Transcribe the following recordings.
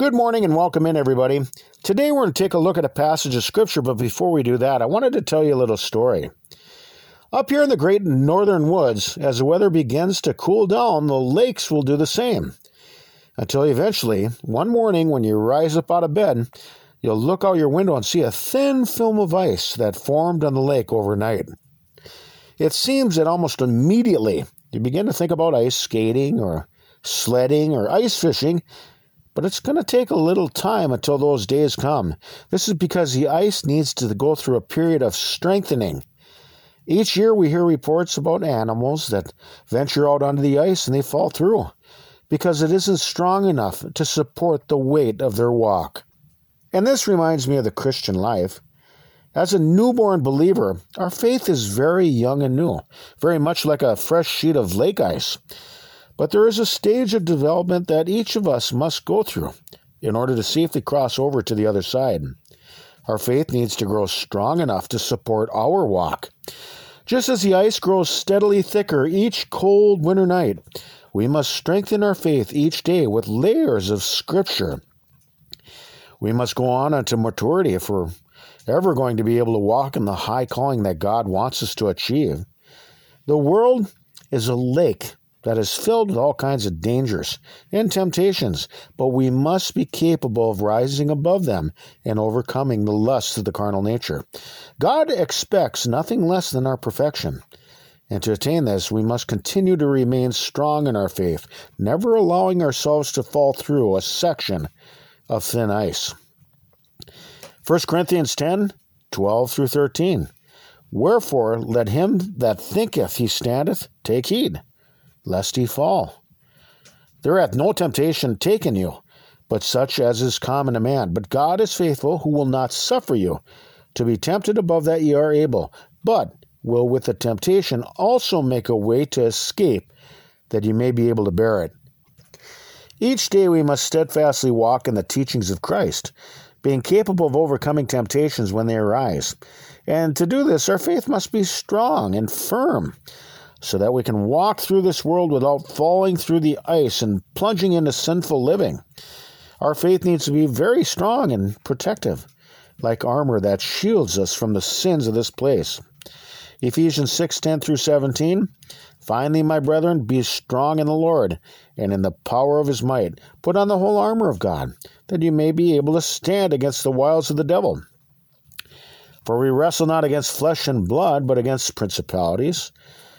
Good morning and welcome in, everybody. Today we're going to take a look at a passage of Scripture, but before we do that, I wanted to tell you a little story. Up here in the great northern woods, as the weather begins to cool down, the lakes will do the same. Until eventually, one morning when you rise up out of bed, you'll look out your window and see a thin film of ice that formed on the lake overnight. It seems that almost immediately you begin to think about ice skating or sledding or ice fishing, but it's going to take a little time until those days come. This is because the ice needs to go through a period of strengthening. Each year we hear reports about animals that venture out onto the ice and they fall through, because it isn't strong enough to support the weight of their walk. And this reminds me of the Christian life. As a newborn believer, our faith is very young and new, very much like a fresh sheet of lake ice. But there is a stage of development that each of us must go through in order to safely cross over to the other side. Our faith needs to grow strong enough to support our walk. Just as the ice grows steadily thicker each cold winter night, we must strengthen our faith each day with layers of Scripture. We must go on into maturity if we're ever going to be able to walk in the high calling that God wants us to achieve. The world is a lake that is filled with all kinds of dangers and temptations, but we must be capable of rising above them and overcoming the lusts of the carnal nature. God expects nothing less than our perfection. And to attain this, we must continue to remain strong in our faith, never allowing ourselves to fall through a section of thin ice. 1 Corinthians 10, 12 through 13. Wherefore, let him that thinketh he standeth take heed, lest he fall. There hath no temptation taken you, but such as is common to man. But God is faithful, who will not suffer you to be tempted above that ye are able, but will with the temptation also make a way to escape, that you may be able to bear it. Each day we must steadfastly walk in the teachings of Christ, being capable of overcoming temptations when they arise. And to do this, our faith must be strong and firm, so that we can walk through this world without falling through the ice and plunging into sinful living. Our faith needs to be very strong and protective, like armor that shields us from the sins of this place. Ephesians 6:10 through 17, Finally, my brethren, be strong in the Lord and in the power of his might. Put on the whole armor of God, that you may be able to stand against the wiles of the devil. For we wrestle not against flesh and blood, but against principalities,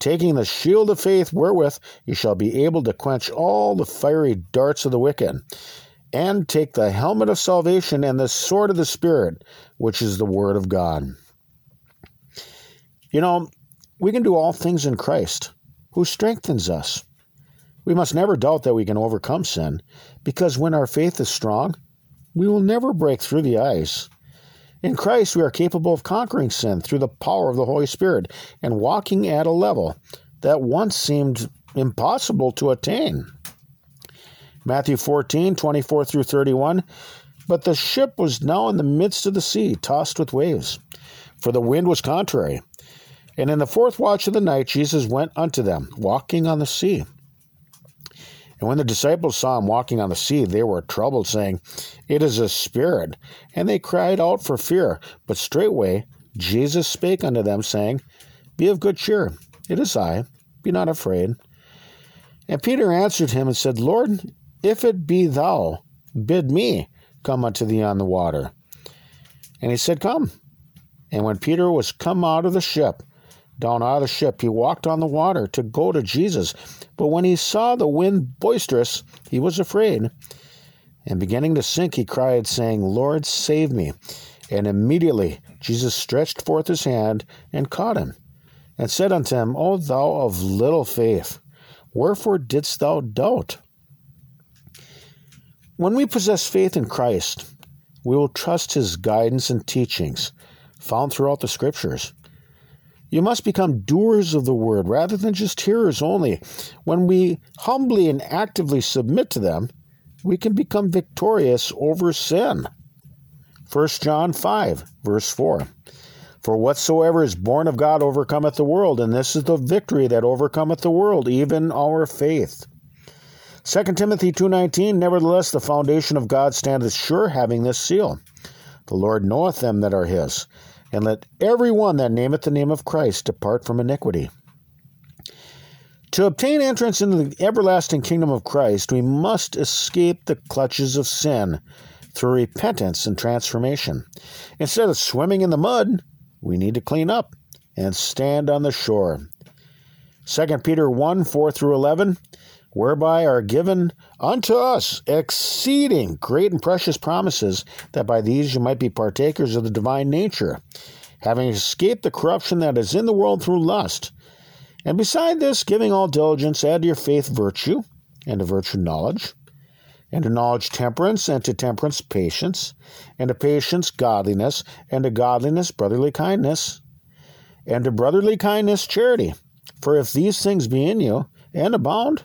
taking the shield of faith, wherewith you shall be able to quench all the fiery darts of the wicked, and take the helmet of salvation and the sword of the Spirit, which is the Word of God. You know, we can do all things in Christ, who strengthens us. We must never doubt that we can overcome sin, because when our faith is strong, we will never break through the ice. In Christ, we are capable of conquering sin through the power of the Holy Spirit and walking at a level that once seemed impossible to attain. Matthew 14, 24 through 31, But the ship was now in the midst of the sea, tossed with waves, for the wind was contrary. And in the fourth watch of the night Jesus went unto them, walking on the sea. And when the disciples saw him walking on the sea, they were troubled, saying, It is a spirit. And they cried out for fear. But straightway Jesus spake unto them, saying, Be of good cheer, it is I, be not afraid. And Peter answered him and said, Lord, if it be thou, bid me come unto thee on the water. And he said, Come. And when Peter was come out of the ship, he walked on the water to go to Jesus. But when he saw the wind boisterous, he was afraid. And beginning to sink, he cried, saying, Lord, save me. And immediately Jesus stretched forth his hand and caught him, and said unto him, O thou of little faith, wherefore didst thou doubt? When we possess faith in Christ, we will trust his guidance and teachings found throughout the scriptures. You must become doers of the word rather than just hearers only. When we humbly and actively submit to them, we can become victorious over sin. 1 John 5, verse 4. For whatsoever is born of God overcometh the world, and this is the victory that overcometh the world, even our faith. 2 Timothy 2:19, nevertheless the foundation of God standeth sure, having this seal. The Lord knoweth them that are his, and let every one that nameth the name of Christ depart from iniquity. To obtain entrance into the everlasting kingdom of Christ, we must escape the clutches of sin through repentance and transformation. Instead of swimming in the mud, we need to clean up and stand on the shore. 2 Peter 1, 4 through 11, whereby are given unto us exceeding great and precious promises, that by these you might be partakers of the divine nature, having escaped the corruption that is in the world through lust. And beside this, giving all diligence, add to your faith virtue, and to virtue knowledge, and to knowledge temperance, and to temperance patience, and to patience godliness, and to godliness brotherly kindness, and to brotherly kindness charity. For if these things be in you, and abound,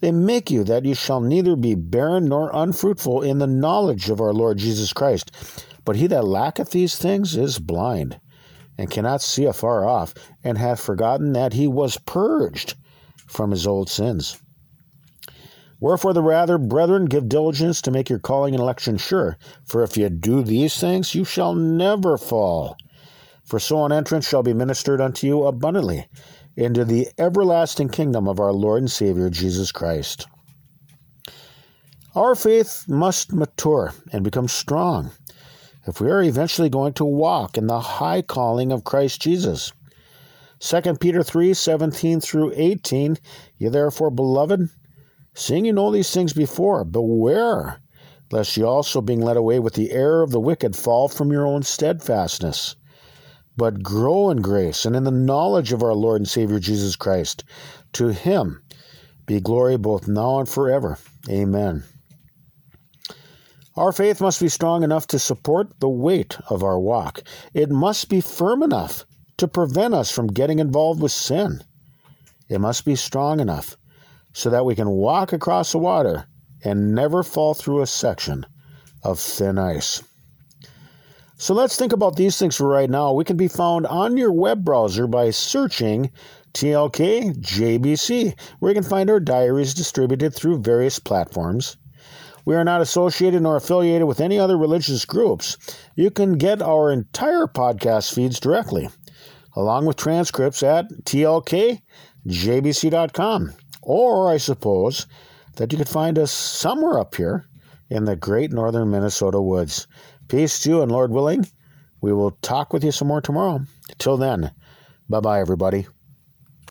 they make you that you shall neither be barren nor unfruitful in the knowledge of our Lord Jesus Christ. But he that lacketh these things is blind, and cannot see afar off, and hath forgotten that he was purged from his old sins. Wherefore the rather, brethren, give diligence to make your calling and election sure. For if you do these things, you shall never fall. For so an entrance shall be ministered unto you abundantly into the everlasting kingdom of our Lord and Savior Jesus Christ. Our faith must mature and become strong if we are eventually going to walk in the high calling of Christ Jesus. 2 Peter 3, 17 through 18, ye therefore, beloved, seeing you know these things before, beware, lest ye also, being led away with the error of the wicked, fall from your own steadfastness. But grow in grace and in the knowledge of our Lord and Savior Jesus Christ. To him be glory both now and forever. Amen. Our faith must be strong enough to support the weight of our walk. It must be firm enough to prevent us from getting involved with sin. It must be strong enough so that we can walk across the water and never fall through a section of thin ice. So let's think about these things for right now. We can be found on your web browser by searching TLKJBC, where you can find our diaries distributed through various platforms. We are not associated nor affiliated with any other religious groups. You can get our entire podcast feeds directly, along with transcripts at TLKJBC.com. Or I suppose that you could find us somewhere up here in the great northern Minnesota woods. Peace to you, and Lord willing, we will talk with you some more tomorrow. Till then, bye-bye, everybody.